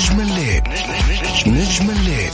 نجم الليل. نجم الليل.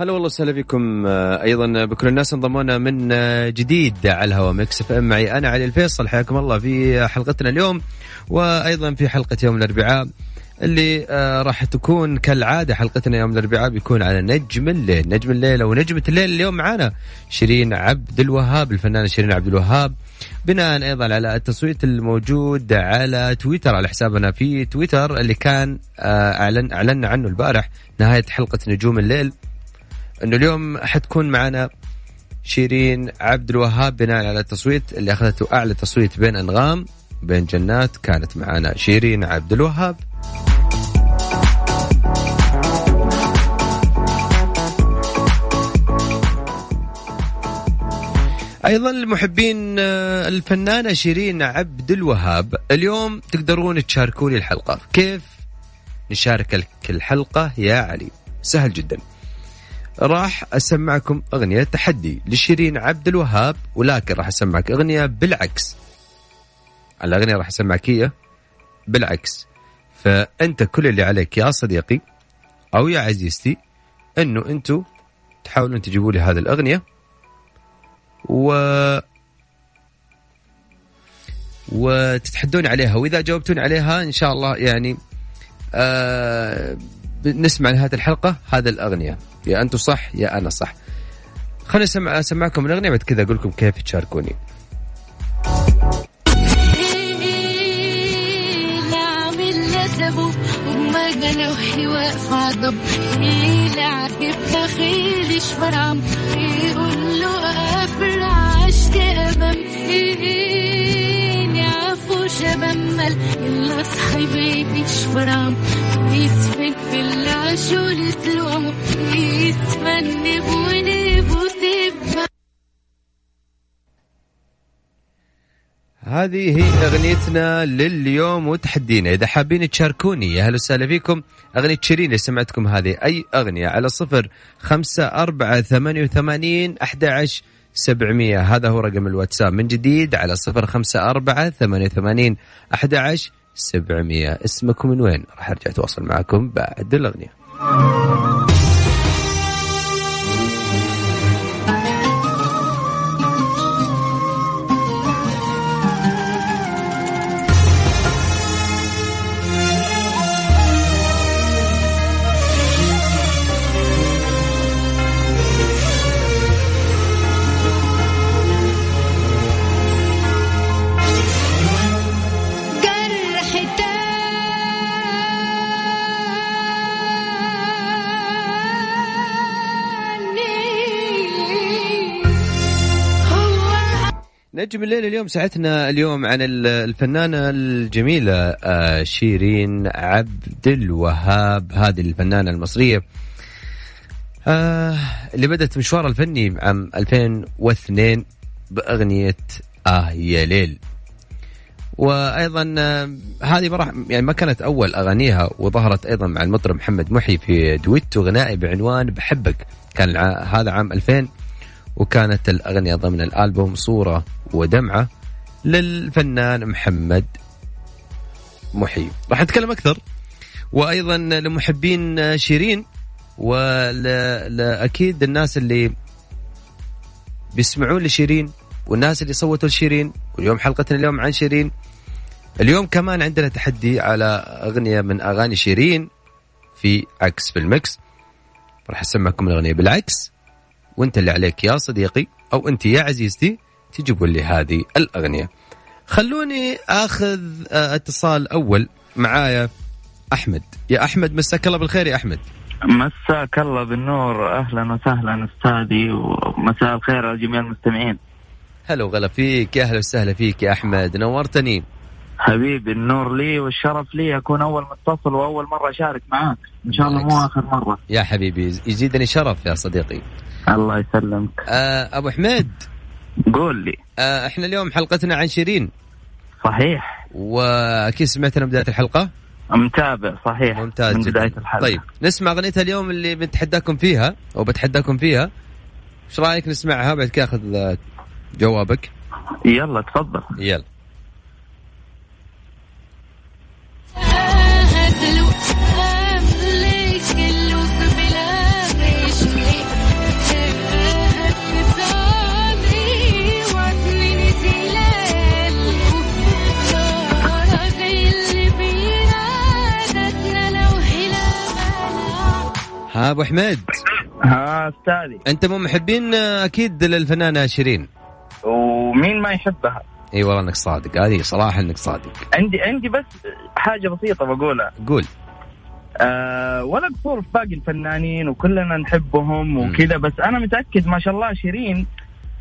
هلا والله وسهلا بكم أيضا بكل الناس انضمونا من جديد على الهواء ميكس اف ام. معي أنا علي الفيصل، حياكم الله في حلقتنا اليوم وأيضا في حلقة يوم الأربعاء اللي راح تكون كالعادة. حلقتنا يوم الأربعاء بيكون على نجم الليل. نجم الليل أو نجمة الليل اليوم معنا شيرين عبد الوهاب، الفنانة شيرين عبد الوهاب، بناء أيضا على التصويت الموجود على تويتر، على حسابنا في تويتر اللي كان أعلننا عنه البارح نهاية حلقة نجوم الليل، انه اليوم حتكون معنا شيرين عبد الوهاب بناء على التصويت اللي اخذته اعلى تصويت بين انغام بين جنات. كانت معنا شيرين عبد الوهاب. ايضا المحبين الفنانه شيرين عبد الوهاب اليوم تقدرون تشاركوني الحلقه. كيف نشارك لك الحلقه يا علي؟ سهل جدا، راح أسمعكم أغنية تحدي لشيرين عبد الوهاب، ولكن راح أسمعك أغنية بالعكس. الأغنية راح أسمعك هي بالعكس، فأنت كل اللي عليك يا صديقي أو يا عزيزتي أنه أنتوا تحاولون تجيبوا لي هذه الأغنية وتتحدون عليها، وإذا جاوبتون عليها إن شاء الله يعني نسمع نهاية الحلقة هذه الأغنية. يا أنتوا صح يا أنا صح. خليني أسمعكم الأغنية بعد كذا أقول لكم كيف تشاركوني. شبمل يلا صحي بيبي شورام يتفك في العشو لتلوم يتمني بونيب وتبا. هذه هي أغنيتنا لليوم وتحدينا. إذا حابين تشاركوني يا أهلا وسهلا فيكم. أغنية شيرين اللي سمعتكم هذه أي أغنية على 0548811700. هذا هو رقم الواتساب من جديد على 0548811700. اسمكم من وين؟ راح أرجع أتواصل معكم بعد الأغنية. نجم الليل اليوم ساعتنا اليوم عن الفنانة الجميلة شيرين عبد الوهاب، هذه الفنانة المصرية اللي بدأت مشوارها الفني عام 2002 بأغنية يا ليل. وأيضا هذه يعني ما كانت أول أغانيها، وظهرت أيضا مع المطرب محمد محي في دويتو غنائي بعنوان بحبك. كان هذا عام 2000، وكانت الأغنية ضمن الألبوم صورة ودمعة للفنان محمد محي. راح نتكلم أكثر، وأيضا لمحبين شيرين وأكيد الناس اللي بيسمعون لشيرين والناس اللي صوتوا لشيرين. واليوم حلقتنا اليوم عن شيرين. اليوم كمان عندنا تحدي على أغنية من أغاني شيرين في عكس في المكس. راح أسمعكم الأغنية بالعكس، وانت اللي عليك يا صديقي او انت يا عزيزتي تجيبوا لي هذه الاغنيه. خلوني اخذ اتصال اول. معايا احمد. يا احمد مساك الله بالخير. يا احمد مساك الله بالنور، اهلا وسهلا استاذي، ومساء الخير على جميع المستمعين. هلا وغلا فيك، يا اهلا وسهلا فيك يا احمد، نورتني. حبيبي النور لي والشرف لي أكون أول متصل وأول مرة أشارك معاك إن شاء الله مو آخر مرة يا حبيبي. يزيدني شرف يا صديقي. الله يسلمك. أبو حميد قول لي إحنا اليوم حلقتنا عن شيرين صحيح؟ وكيف سمعتنا بداية الحلقة؟ متابع صحيح ممتاز من بداية الحلقة. طيب نسمع أغنيتها اليوم اللي بنتحداكم فيها أو بتحداكم فيها، إيش رأيك نسمعها بعد كده أخذ جوابك؟ يلا تفضل. يلا ها أبو حميد. ها أستاذي أنت مو محبين أكيد للفنانة شيرين ومين ما يحبها؟ اي والله انك صادق، هذه صراحه انك صادق. عندي بس حاجه بسيطه بقولها. قول. ولا قصور في باقي الفنانين وكلنا نحبهم وكذا، بس انا متاكد ما شاء الله شيرين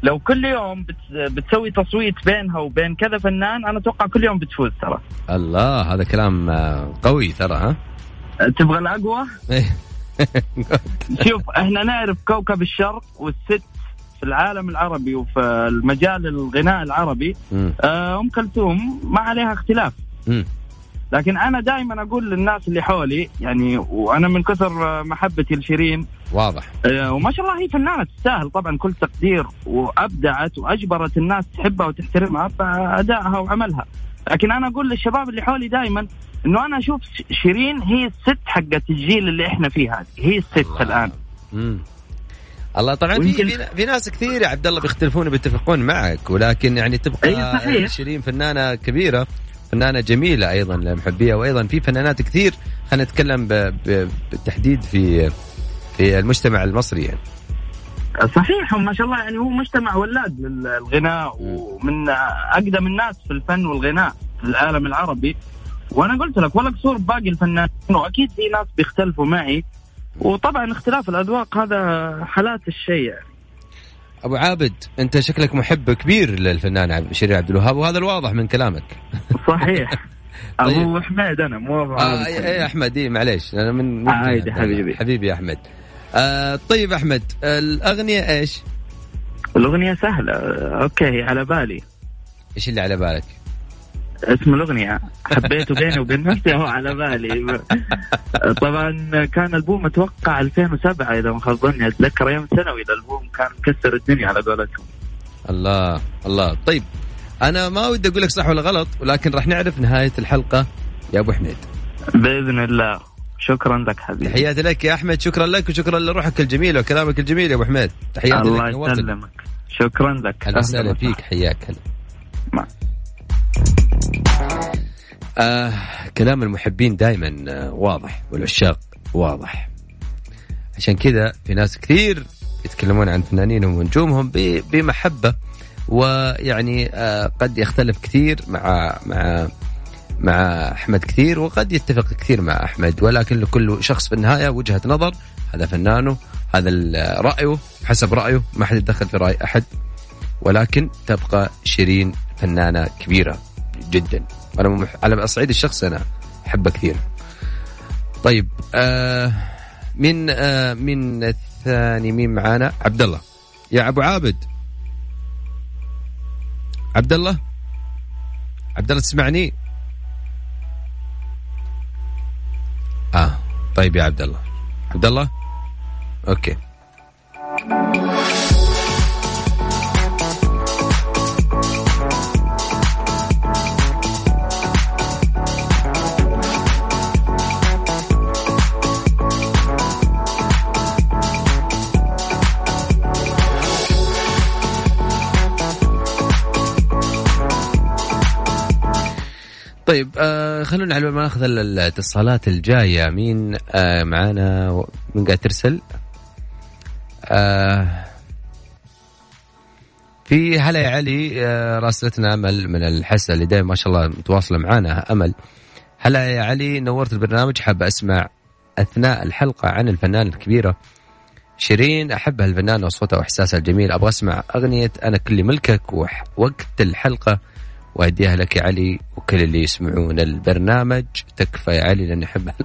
لو كل يوم بتسوي تصويت بينها وبين كذا فنان انا اتوقع كل يوم بتفوز ترى. الله هذا كلام قوي ترى. ها تبغى الاقوى؟ شوف احنا نعرف كوكب الشرق والست في العالم العربي وفي المجال الغناء العربي أم كلثوم ما عليها اختلاف، لكن أنا دائما أقول للناس اللي حولي يعني، وأنا من كثر محبتي لشيرين واضح وما شاء الله هي فنانة تستاهل طبعا كل تقدير وأبدعت وأجبرت الناس تحبها وتحترمها بأدائها وعملها، لكن أنا أقول للشباب اللي حولي دائما أنه أنا أشوف شيرين هي الست حقة الجيل اللي إحنا فيه هذه، هي الست الآن. الله طبعا في ناس كثير يا عبد الله بيختلفون وبيتفقون معك، ولكن يعني تبقى شيرين فنانة كبيرة، فنانة جميلة أيضا لمحبيها، وأيضا في فنانات كثير خلينا نتكلم بالتحديد في المجتمع المصري يعني. صحيح وما شاء الله يعني هو مجتمع ولاد للغناء ومن أقدم الناس في الفن والغناء في العالم العربي، وأنا قلت لك ولا قصور باقي الفنانين وأكيد في ناس بيختلفوا معي، وطبعا اختلاف الأذواق هذا حالات الشيء يعني. أبو عابد أنت شكلك محب كبير للفنان شيرين عبد الوهاب وهذا الواضح من كلامك. صحيح. طيب. أبو حميد أنا مو أي أحمد إيه معليش أنا من عادي حبيبي يا أحمد. طيب أحمد الأغنية إيش؟ الأغنية سهلة أوكي على بالي. إيش اللي على بالك؟ اسم الأغنية حبيته بيني وبين نفسي هو على بالي. طبعا كان البوم أتوقع 2007 إذا ما خاب ظني، أتذكر أيام ثانوي البوم كان مكسر الدنيا على قولتهم. الله الله. طيب أنا ما ودي أقول لك صح ولا غلط، ولكن راح نعرف نهاية الحلقة يا أبو حميد بإذن الله. شكرا لك حبيبي. تحياتي لك يا أحمد. شكرا لك وشكرا لروحك الجميلة وكلامك الجميل يا أبو حميد. تحياتي لك. الله يسلمك. شكرا لك. أهلا وسهلا فيك. حياك هلا. مع كلام المحبين دائما واضح والعشاق واضح، عشان كذا في ناس كثير يتكلمون عن فنانينهم ونجومهم بمحبة، ويعني قد يختلف كثير مع أحمد كثير، وقد يتفق كثير مع أحمد، ولكن لكل شخص في النهاية وجهة نظر، هذا فنانه هذا رأيه حسب رأيه، ما حد يتدخل في رأي أحد، ولكن تبقى شيرين فنانة كبيرة جدا. أنا على الصعيد الشخصي أنا أحبه كثير. طيب من الثاني مين معانا؟ عبد الله. يا أبو عابد. عبد الله تسمعني؟ طيب يا عبد الله أوكي. طيب خلونا على ما ناخذ الاتصالات الجاية. مين معانا؟ من قاعد ترسل؟ في هلا يا علي. راسلتنا أمل من الحسا اللي دايما ما شاء الله متواصلة معانا. أمل هلا يا علي نورت البرنامج، حابة أسمع أثناء الحلقة عن الفنانة الكبيرة شيرين، أحبها الفنانة وصوتها وإحساسها الجميل، أبغى أسمع أغنية أنا كل ملكك وقت الحلقة وأديها لك يا علي وكل اللي يسمعون البرنامج. تكفى يا علي لأن أحبها.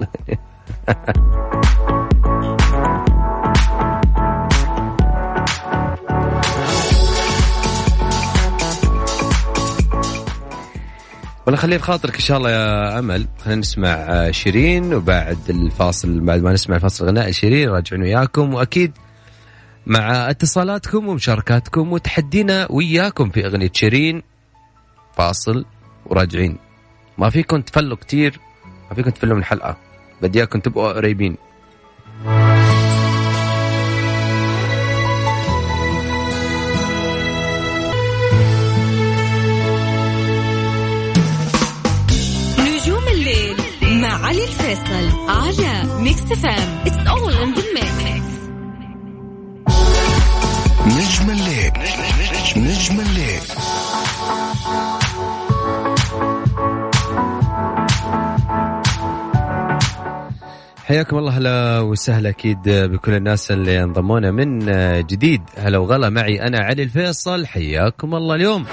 والله خليه بخاطرك إن شاء الله يا أمل. خلينا نسمع شيرين وبعد الفاصل، بعد ما نسمع الفاصل غناء شيرين راجعين وياكم، وأكيد مع اتصالاتكم ومشاركاتكم وتحدينا وياكم في أغنية شيرين. فاصل وراجعين، ما فيكم تفلوا كتير، ما فيكم تفلوا من الحلقة، بدي اياكم تبقوا قريبين. نجوم الليل مع علي الفيصل على ميكس FM. It's all in the mix. نجم الليل، نجم الليل. حياكم الله، هلا وسهلا أكيد بكل الناس اللي انضمونا من جديد. هلا وغلا، معي أنا علي الفيصل، حياكم الله. اليوم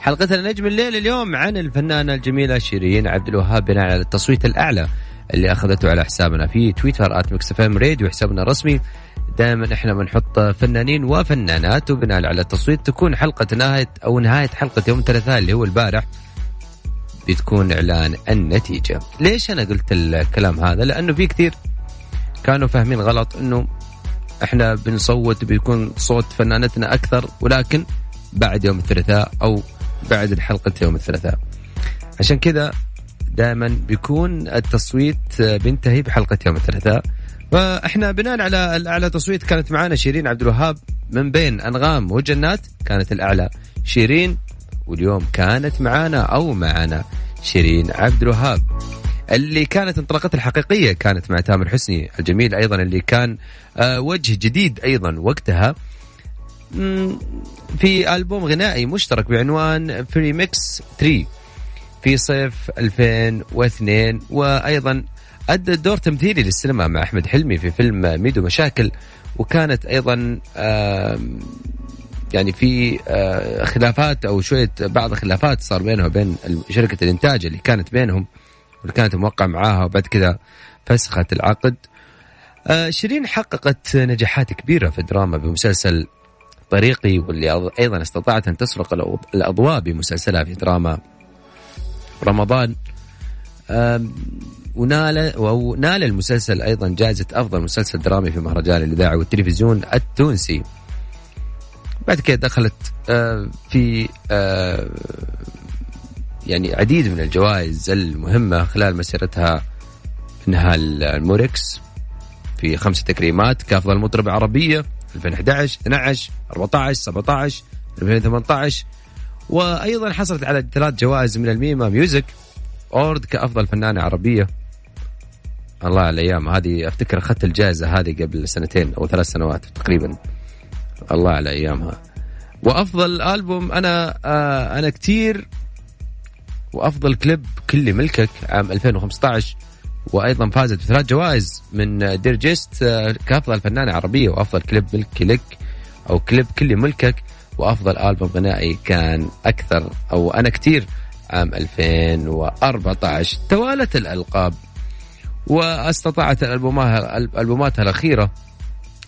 حلقتنا نجم الليل اليوم عن الفنانة الجميلة شيرين عبد الوهاب، بناء على التصويت الأعلى اللي أخذته على حسابنا في تويتر @mixfmradio، حسابنا الرسمي. دائما إحنا بنحط فنانين وفنانات، وبناء على التصويت تكون حلقة نهاية أو نهاية حلقة يوم الثلاثاء اللي هو البارح بتكون إعلان النتيجة. ليش أنا قلت الكلام هذا؟ لأنه في كثير كانوا فاهمين غلط إنه إحنا بنصوت بيكون صوت فنانتنا أكثر، ولكن بعد يوم الثلاثاء أو بعد الحلقة يوم الثلاثاء. عشان كذا دائما بيكون التصويت بينتهي بحلقة يوم الثلاثاء. فإحنا بناء على الأعلى تصويت كانت معانا شيرين عبد الوهاب، من بين أنغام وجنات كانت الأعلى شيرين، واليوم كانت معانا أو معانا شيرين عبد الوهاب. اللي كانت انطلاقتها الحقيقية كانت مع تامر حسني الجميل أيضا، اللي كان وجه جديد أيضا وقتها في ألبوم غنائي مشترك بعنوان فري ميكس 3 في صيف 2002، وأيضا أدى الدور تمثيلي للسينما مع أحمد حلمي في فيلم ميدو مشاكل. وكانت أيضا يعني في خلافات أو شوية بعض الخلافات صار بينها وبين شركة الإنتاج اللي كانت بينهم واللي كانت موقع معاها، وبعد كذا فسخت العقد. شيرين حققت نجاحات كبيرة في الدراما بمسلسل طريقي، واللي أيضا استطاعت أن تسرق الأضواء بمسلسلها في دراما رمضان، ونال المسلسل أيضا جائزة أفضل مسلسل درامي في مهرجان الإذاعة والتلفزيون التونسي. بعد كده دخلت في يعني عديد من الجوائز المهمة خلال مسيرتها، منها الموريكس في 5 تكريمات كأفضل مطربة عربية 2011 12 14 17 2018، وأيضا حصلت على 3 جوائز من الميما ميوزك أورد كأفضل فنانة عربية. الله على الأيام هذه، أفتكر أخذت الجائزة هذه قبل 2 أو 3 سنوات تقريبا. الله على أيامها. وأفضل ألبوم أنا كتير، وأفضل كليب كلي ملكك عام 2015، وأيضا فازت ب3 جوائز من ديرجست كأفضل فنانة عربية، وأفضل كليب ملكي لك أو كليب كلي ملكك، وأفضل ألبوم غنائي كان أكثر أو أنا كتير عام 2014. توالت الألقاب، واستطاعت ألبوماتها الأخيرة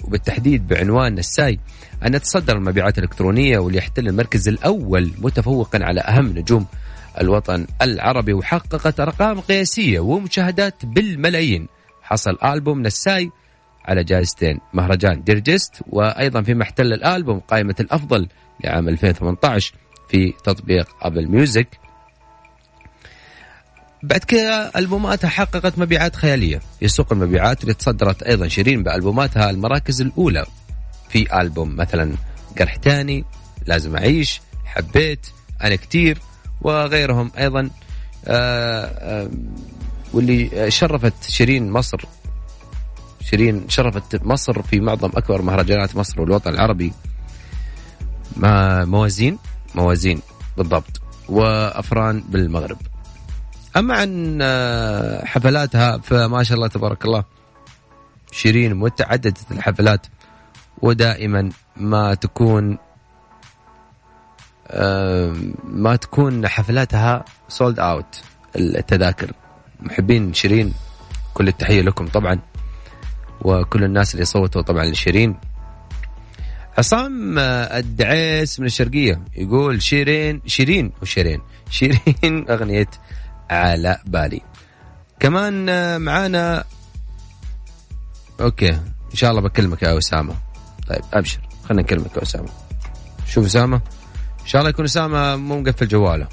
وبالتحديد بعنوان الساي أن يتصدر المبيعات الإلكترونية، وليحتل المركز الأول متفوقا على أهم نجوم الوطن العربي، وحققت أرقام قياسية ومشاهدات بالملايين. حصل ألبوم نساي على جائزتين مهرجان ديرجست، وأيضا في محتل الألبوم قائمة الأفضل لعام 2018 في تطبيق أبل ميوزك. بعد كده ألبوماتها حققت مبيعات خيالية في سوق المبيعات، اللي تصدرت أيضا شيرين بألبوماتها المراكز الأولى في ألبوم مثلا جرح تاني، لازم أعيش، حبيت، أنا كتير، وغيرهم أيضا. واللي شرفت شيرين مصر، شيرين شرفت مصر في معظم أكبر مهرجانات مصر والوطن العربي، موازين بالضبط، وأفران بالمغرب. أما عن حفلاتها فما شاء الله تبارك الله، شيرين متعددة الحفلات، ودائما ما تكون ما تكون حفلاتها سولد اوت التذاكر. محبين شيرين كل التحية لكم طبعا, وكل الناس اللي صوتوا طبعا لشيرين. عصام الدعيس من الشرقية يقول شيرين أغنية على بالي. كمان معانا أوكي إن شاء الله بكلمك يا أسامة. طيب أبشر, خلنا نكلمك يا أسامة. شوف أسامة إن شاء الله يكون أسامة مو مقفل جواله,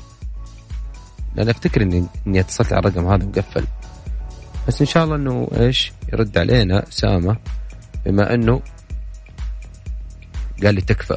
لأن أفتكر إني اتصلت على الرقم هذا مقفل, بس إن شاء الله إنه إيش يرد علينا أسامة, بما إنه قال لي تكفى.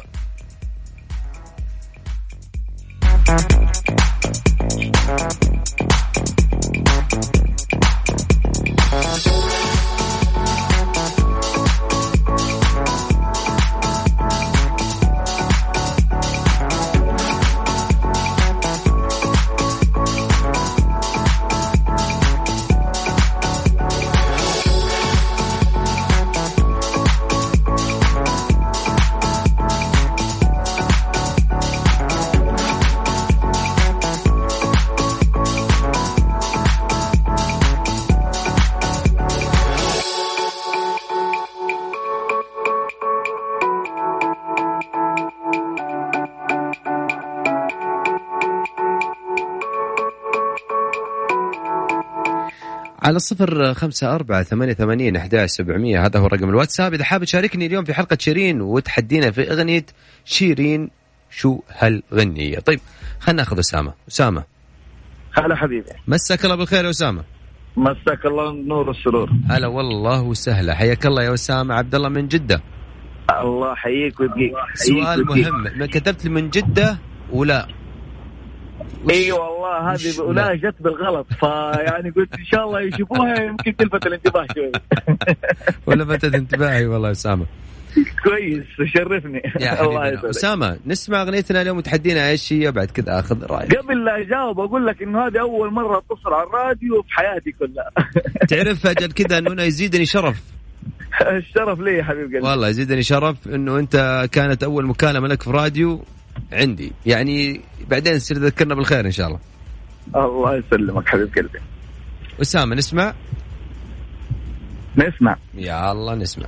على 0548811700 هذا هو الرقم الواتساب إذا حاب تشاركني اليوم في حلقة شيرين وتحدينا في أغنية شيرين شو هالغنية. طيب خلنا نأخذ أسامة. هلا حبيبي, مساك الله بالخير يا أسامة. مساك الله النور والسرور. هلا والله وسهلا, حياك الله يا أسامة. عبد الله من جدة. الله حييك ويبقيك. سؤال مهم, ما كتبت لي من جدة ولا اي والله هذه بقولها جت بالغلط, فيعني قلت ان شاء الله يشوفوها يمكن تلفت الانتباه شوي. ولفتت انتباهي والله أسامة, كويس شرفني الله يسعدك. أسامة نسمع اغنيتنا اليوم وتحدينا ايش هي, بعد كذا اخذ رايك. قبل لا اجاوب اقول لك انه هذه اول مره اتصل على الراديو في حياتي كلها. تعرف اجل كذا انه انا يزيدني شرف. الشرف لي يا حبيب قلبي والله, يزيدني شرف انه انت كانت اول مكالمه لك في راديو عندي, يعني بعدين سير ذكرنا بالخير إن شاء الله. الله يسلمك حبيب قلبي. أسامة نسمع يا الله نسمع.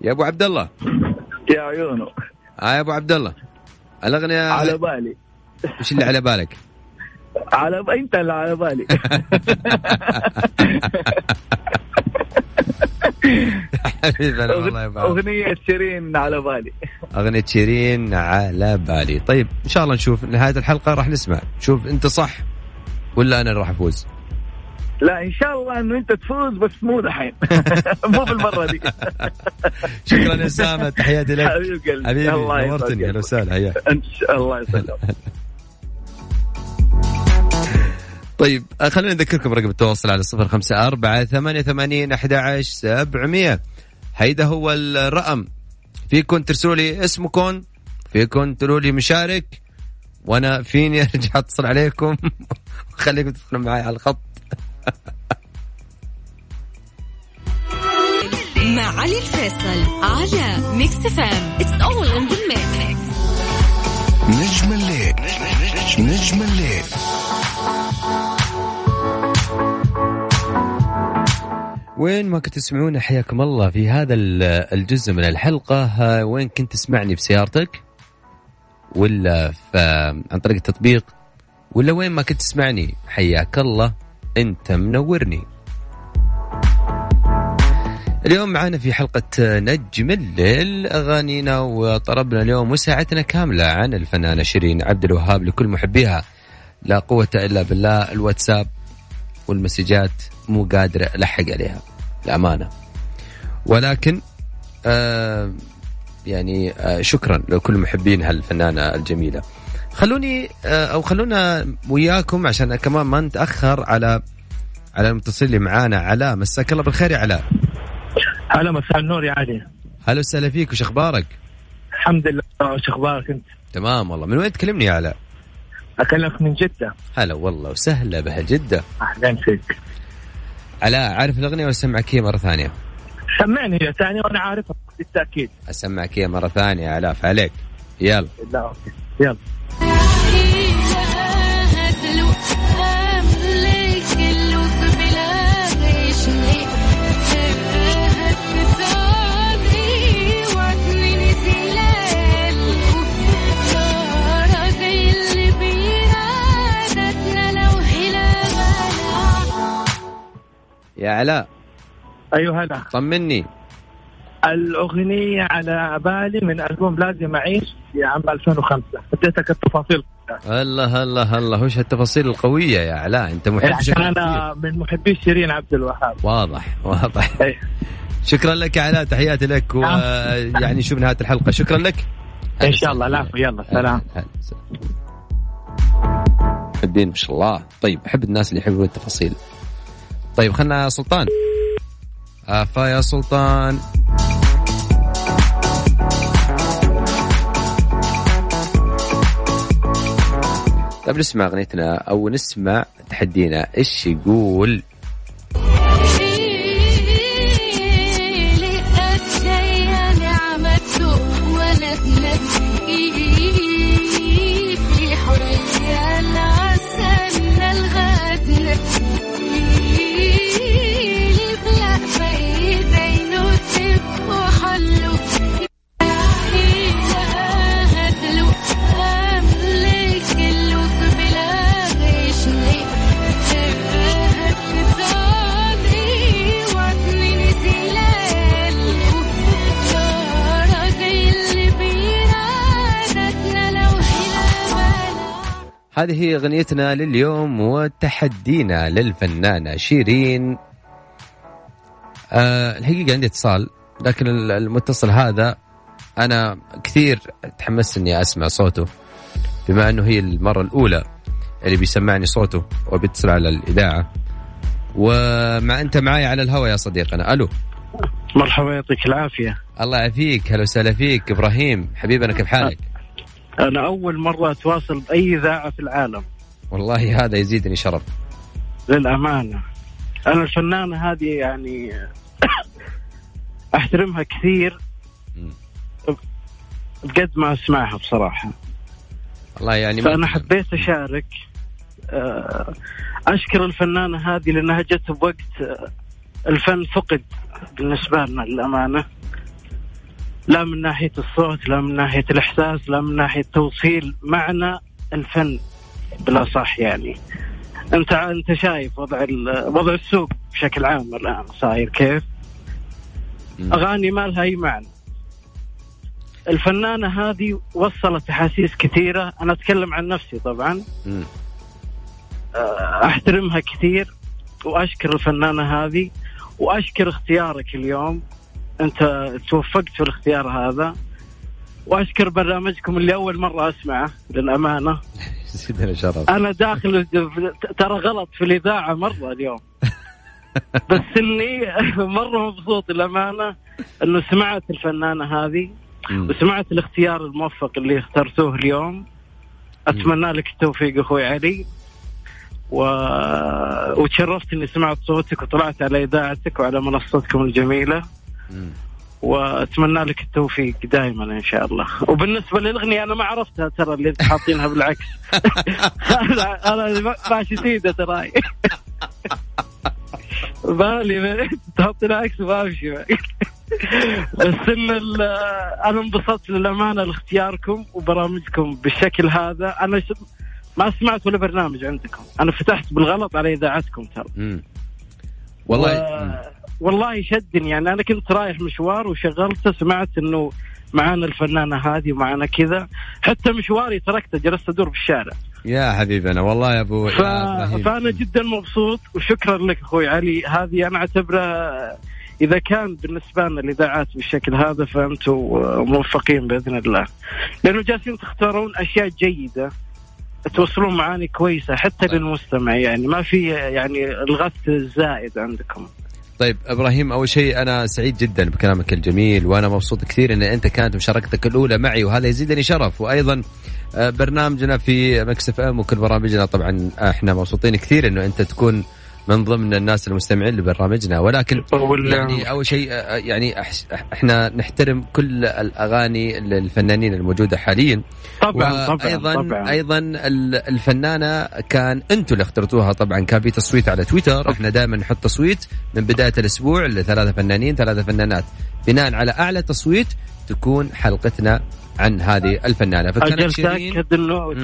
يا ابو عبد الله يا عيونه. يا ابو عبد الله الاغنيه على بالي. ايش اللي على بالك؟ على انت اللي على بالي. اغنيه شيرين على بالي. اغنيه شيرين على بالي. طيب ان شاء الله نشوف نهايه الحلقه راح نسمع, شوف انت صح ولا انا راح افوز. لا إن شاء الله أنه أنت تفوز, بس مو دحين. مو بالمرة دي. شكرا يا أسامة, تحياتي لك حبيبي, نورتني. يا رسالة هيا إن شاء الله يسلم. طيب خلونا نذكركم رقم التواصل على 0548811700. هيدا هو الرقم, فيكن ترسلوا لي اسمكم, فيكن تقولوا لي مشارك, وأنا فيني أرجع أتصل عليكم وخليكم تدخلوا معي على الخط. مع علي الفيصل على ميكس FM. It's all in the mix. نجم الليل نجم الليل. وين ما كنت تسمعونا حياكم الله في هذا الجزء من الحلقة. وين كنت تسمعني, في سيارتك ولا عن طريق التطبيق ولا وين ما كنت تسمعني, حياك الله انت منورني. اليوم معانا في حلقة نجم الليل أغانينا وطربنا اليوم وساعتنا كاملة عن الفنانة شيرين عبد الوهاب لكل محبيها. لا قوة إلا بالله, الواتساب والمسجات مو قادرة ألحق عليها الأمانة, ولكن شكرا لكل محبين هالفنانة الجميلة. خلونا وياكم عشان كمان ما نتأخر على المتصل اللي معانا. علاء مساك الله بالخير يا علاء. هلا مساء النور يا عادل. هلا وسهلا فيك, وش اخبارك؟ الحمد لله, وش اخبارك انت؟ تمام والله. من وين تكلمني يا علاء؟ اكلمك من جدة. هلا والله وسهلا بهالجدة, اهلا فيك. علاء عارف الاغنية ولا اسمعك هي مرة ثانية؟ سمعني هي ثانية وانا عارفها بالتأكيد. اسمعك هي مرة ثانية علاء فعليك. يلا لا اوكي يلا. يا علاء. أيوه هلا, طمني. الأغنية على بالي من ألبوم لازم أعيش في عام 2005, اديتك التفاصيل. الله الله الله, وش هالتفاصيل القوية يا علاء, أنت محب شكل. أنا من محبي شيرين عبد الوهاب. واضح واضح. شكرا لك يا علاء, تحياتي لك, ويعني شوف نهاية الحلقة. شكرا لك إن شاء الله. لا يلا سلام. الدين ما شاء الله. طيب أحب الناس اللي يحبوا التفاصيل. طيب خلنا سلطان. عفا يا سلطان. طب نسمع أغنيتنا أو نسمع تحدينا إيش يقول. هذه هي أغنيتنا لليوم وتحدينا للفنانة شيرين. الحقيقة عندي اتصال, لكن المتصل هذا أنا كثير تحمست إني أسمع صوته, بما أنه هي المرة الأولى اللي بيسمعني صوته وبيتصل على الإذاعة. ومع أنت معاي على الهواء يا صديقنا. ألو مرحبا, يعطيك العافية. الله يعافيك, هلا وسهلا فيك إبراهيم حبيبنا, كيف حالك؟ أنا أول مرة أتواصل بأي إذاعة في العالم. والله هذا يزيدني شرف للأمانة. أنا الفنانة هذه يعني أحترمها كثير بقد ما أسمعها بصراحة. الله يعني فأنا حبيت أشارك, أشكر الفنانة هذه لأنها جت بوقت الفن فقد بالنسبة لنا للأمانة, لا من ناحية الصوت, لا من ناحية الإحساس, لا من ناحية توصيل معنى الفن بالأصح. يعني أنت شايف وضع السوق بشكل عام الآن صاير كيف, أغاني ما لها أي معنى. الفنانة هذه وصلت أحاسيس كثيرة. أنا أتكلم عن نفسي طبعا, أحترمها كثير وأشكر الفنانة هذه, وأشكر اختيارك اليوم, أنت توفقت في الاختيار هذا. وأشكر برنامجكم اللي أول مرة أسمعه للأمانة. أنا داخل ترى غلط في الإذاعة مرة اليوم, بس إني مرة مبسوط للأمانة أنه سمعت الفنانة هذه وسمعت الاختيار الموفق اللي اخترتوه اليوم. أتمنى لك التوفيق أخوي علي, وتشرفت أني سمعت صوتك وطلعت على إذاعتك وعلى منصتكم الجميلة, وأتمنى لك التوفيق دائما إن شاء الله. وبالنسبة للأغنية أنا ما عرفتها ترى اللي حاطينها, بالعكس أنا ماشي سيدة تراي بالي تحطين عكس وبامشي. بس أنا انبسطت للأمانة لاختياركم وبرامجكم بالشكل هذا. أنا ما سمعت ولا برنامج عندكم, أنا فتحت بالغلط على إذاعتكم ترى والله. والله شدني, يعني أنا كنت رايح مشوار وشغلت, سمعت أنه معانا الفنانة هذه ومعانا كذا, حتى مشواري تركته جلست أدور بالشارع. يا حبيبي أنا والله يا أبو فأنا جدا مبسوط, وشكرا لك أخوي علي. هذه أنا أعتبرها إذا كان بالنسبة لنا الإذاعات بالشكل هذا فأنتوا موفقين بإذن الله, لأنه جالسين تختارون أشياء جيدة, توصلون معاني كويسة حتى للمستمع. يعني ما في يعني الغث الزائد عندكم. طيب إبراهيم, أول شيء أنا سعيد جدا بكلامك الجميل, وأنا مبسوط كثير أن أنت كانت مشاركتك الأولى معي, وهذا يزيدني شرف. وأيضا برنامجنا في مكس اف ام وكل برامجنا طبعا احنا مبسوطين كثير أنه أنت تكون من ضمن الناس المستمعين لبرنامجنا, ولكن يعني أول شيء يعني إحنا نحترم كل الأغاني للفنانين الموجودة حاليا طبعا, أيضا الفنانة كان أنتوا اللي اخترتوها طبعا, كان في تصويت على تويتر. إحنا دائما نحط تصويت من بداية الأسبوع لثلاثة فنانين ثلاثة فنانات, بناء على أعلى تصويت تكون حلقتنا عن هذه الفنانة. أجل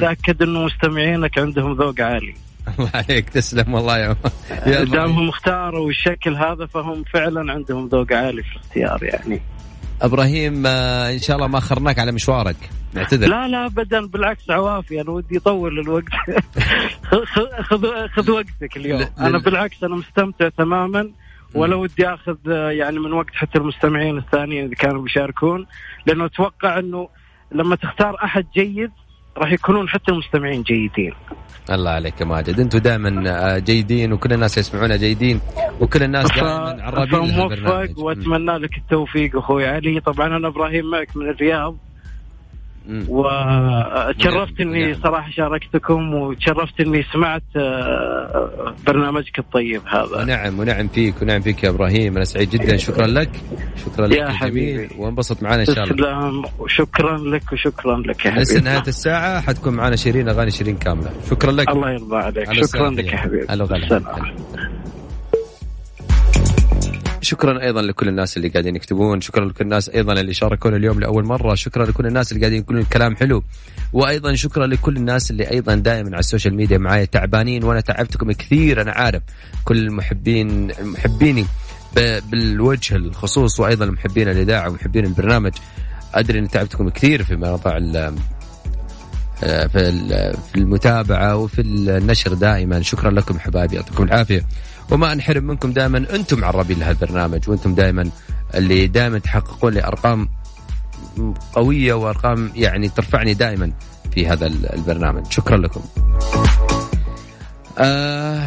تأكد أنه مستمعينك عندهم ذوق عالي. الله عليك, تسلم والله يا الله. دامهم اختاروا الشكل هذا فهم فعلا عندهم ذوق عالي في الاختيار. يعني إبراهيم إن شاء الله ما أخرناك على مشوارك, نعتذر. لا أبدا, بالعكس عوافي, أنا ودي أطول الوقت. خذ وقتك اليوم. أنا بالعكس أنا مستمتع تماما, ولا ودي أخذ يعني من وقت حتى المستمعين الثانيين اللي كانوا بيشاركون, لأنه أتوقع أنه لما تختار أحد جيد راح يكونون حتى المستمعين جيدين. الله عليك يا ماجد, انتوا دائما جيدين وكل الناس يسمعونا جيدين, وكل الناس دائما عربين. موفق واتمنى لك التوفيق اخوي علي. طبعا انا ابراهيم معك من الرياض, وتشرفت اني صراحه شاركتكم, وتشرفت اني سمعت برنامجك الطيب هذا. نعم, ونعم فيك يا ابراهيم, انا سعيد جدا. شكرا لك يا حبيبي, وانبسط معنا ان شاء الله. شكرا لك يا حبيبي. لسه نهايه الساعه حتكون معنا شيرين, اغاني شيرين كامله. شكرا لك, الله يرضى عليك. شكرا لك يا حبيبي, السلام. شكرا أيضا لكل الناس اللي قاعدين يكتبون, شكرا لكل الناس أيضا اللي شاركونا اليوم لأول مرة, شكرا لكل الناس اللي قاعدين يقولون الكلام حلو, وأيضا شكرا لكل الناس اللي أيضا دائما على السوشيال ميديا معايا. تعبانين وأنا تعبتكم كثير, أنا عارف. كل المحبيني بالوجه الخصوص, وأيضا المحبين الإذاعة ومحبين البرنامج, أدري أن تعبتكم كثير في مواضيع في المتابعة وفي النشر دائما. شكرا لكم حبايبي, يعطيكم العافية. وما نحرم منكم, دائما أنتم عربين لهذا البرنامج, وأنتم دائما اللي دائما تحققون لأرقام قوية وأرقام يعني ترفعني دائما في هذا البرنامج. شكرا لكم.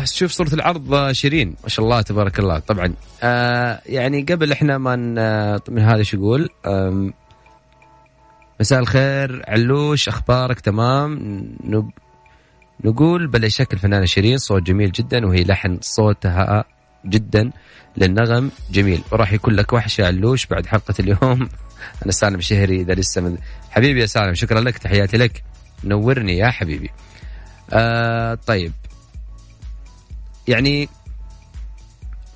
شوف صورة العرض شيرين, ما شاء الله تبارك الله. طبعا يعني قبل إحنا من هذا شو يقول, مساء الخير علوش, أخبارك تمام؟ نقول بلا شك الفنانة شيرين صوت جميل جدا, وهي لحن صوتها جدا للنغم جميل, وراح يكون لك وحشة علوش بعد حلقة اليوم. أنا سالم شهري إذا لسه حبيبي يا سالم, شكرا لك, تحياتي لك, نورني يا حبيبي. طيب يعني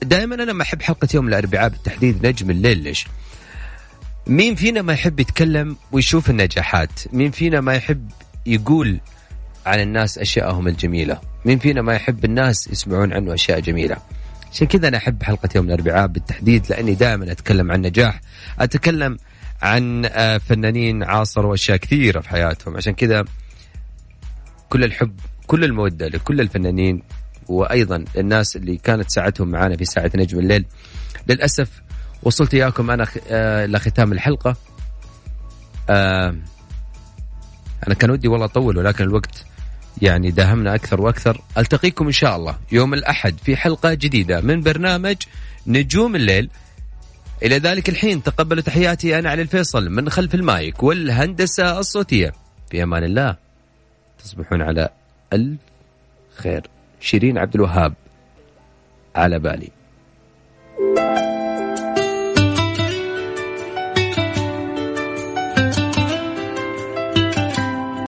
دائما أنا ما أحب حلقة يوم الأربعاء بالتحديد, نجم الليل. ليش؟ مين فينا ما يحب يتكلم ويشوف النجاحات؟ مين فينا ما يحب يقول عن الناس أشياءهم الجميلة؟ مين فينا ما يحب الناس يسمعون عنه أشياء جميلة؟ عشان كذا أنا أحب حلقة يوم الأربعاء بالتحديد, لأني دائما أتكلم عن نجاح, أتكلم عن فنانين عاصروا أشياء كثيرة في حياتهم. عشان كذا كل الحب, كل المودة لكل الفنانين, وأيضا الناس اللي كانت ساعتهم معنا في ساعة نجم الليل. للأسف وصلت إياكم أنا لختام الحلقة. أنا كان ودي والله أطول, ولكن الوقت يعني داهمنا أكثر وأكثر. ألتقيكم إن شاء الله يوم الأحد في حلقة جديدة من برنامج نجوم الليل. إلى ذلك الحين تقبلوا تحياتي أنا علي الفيصل من خلف المايك والهندسة الصوتية. في أمان الله, تصبحون على ألف خير. شيرين عبد الوهاب على بالي.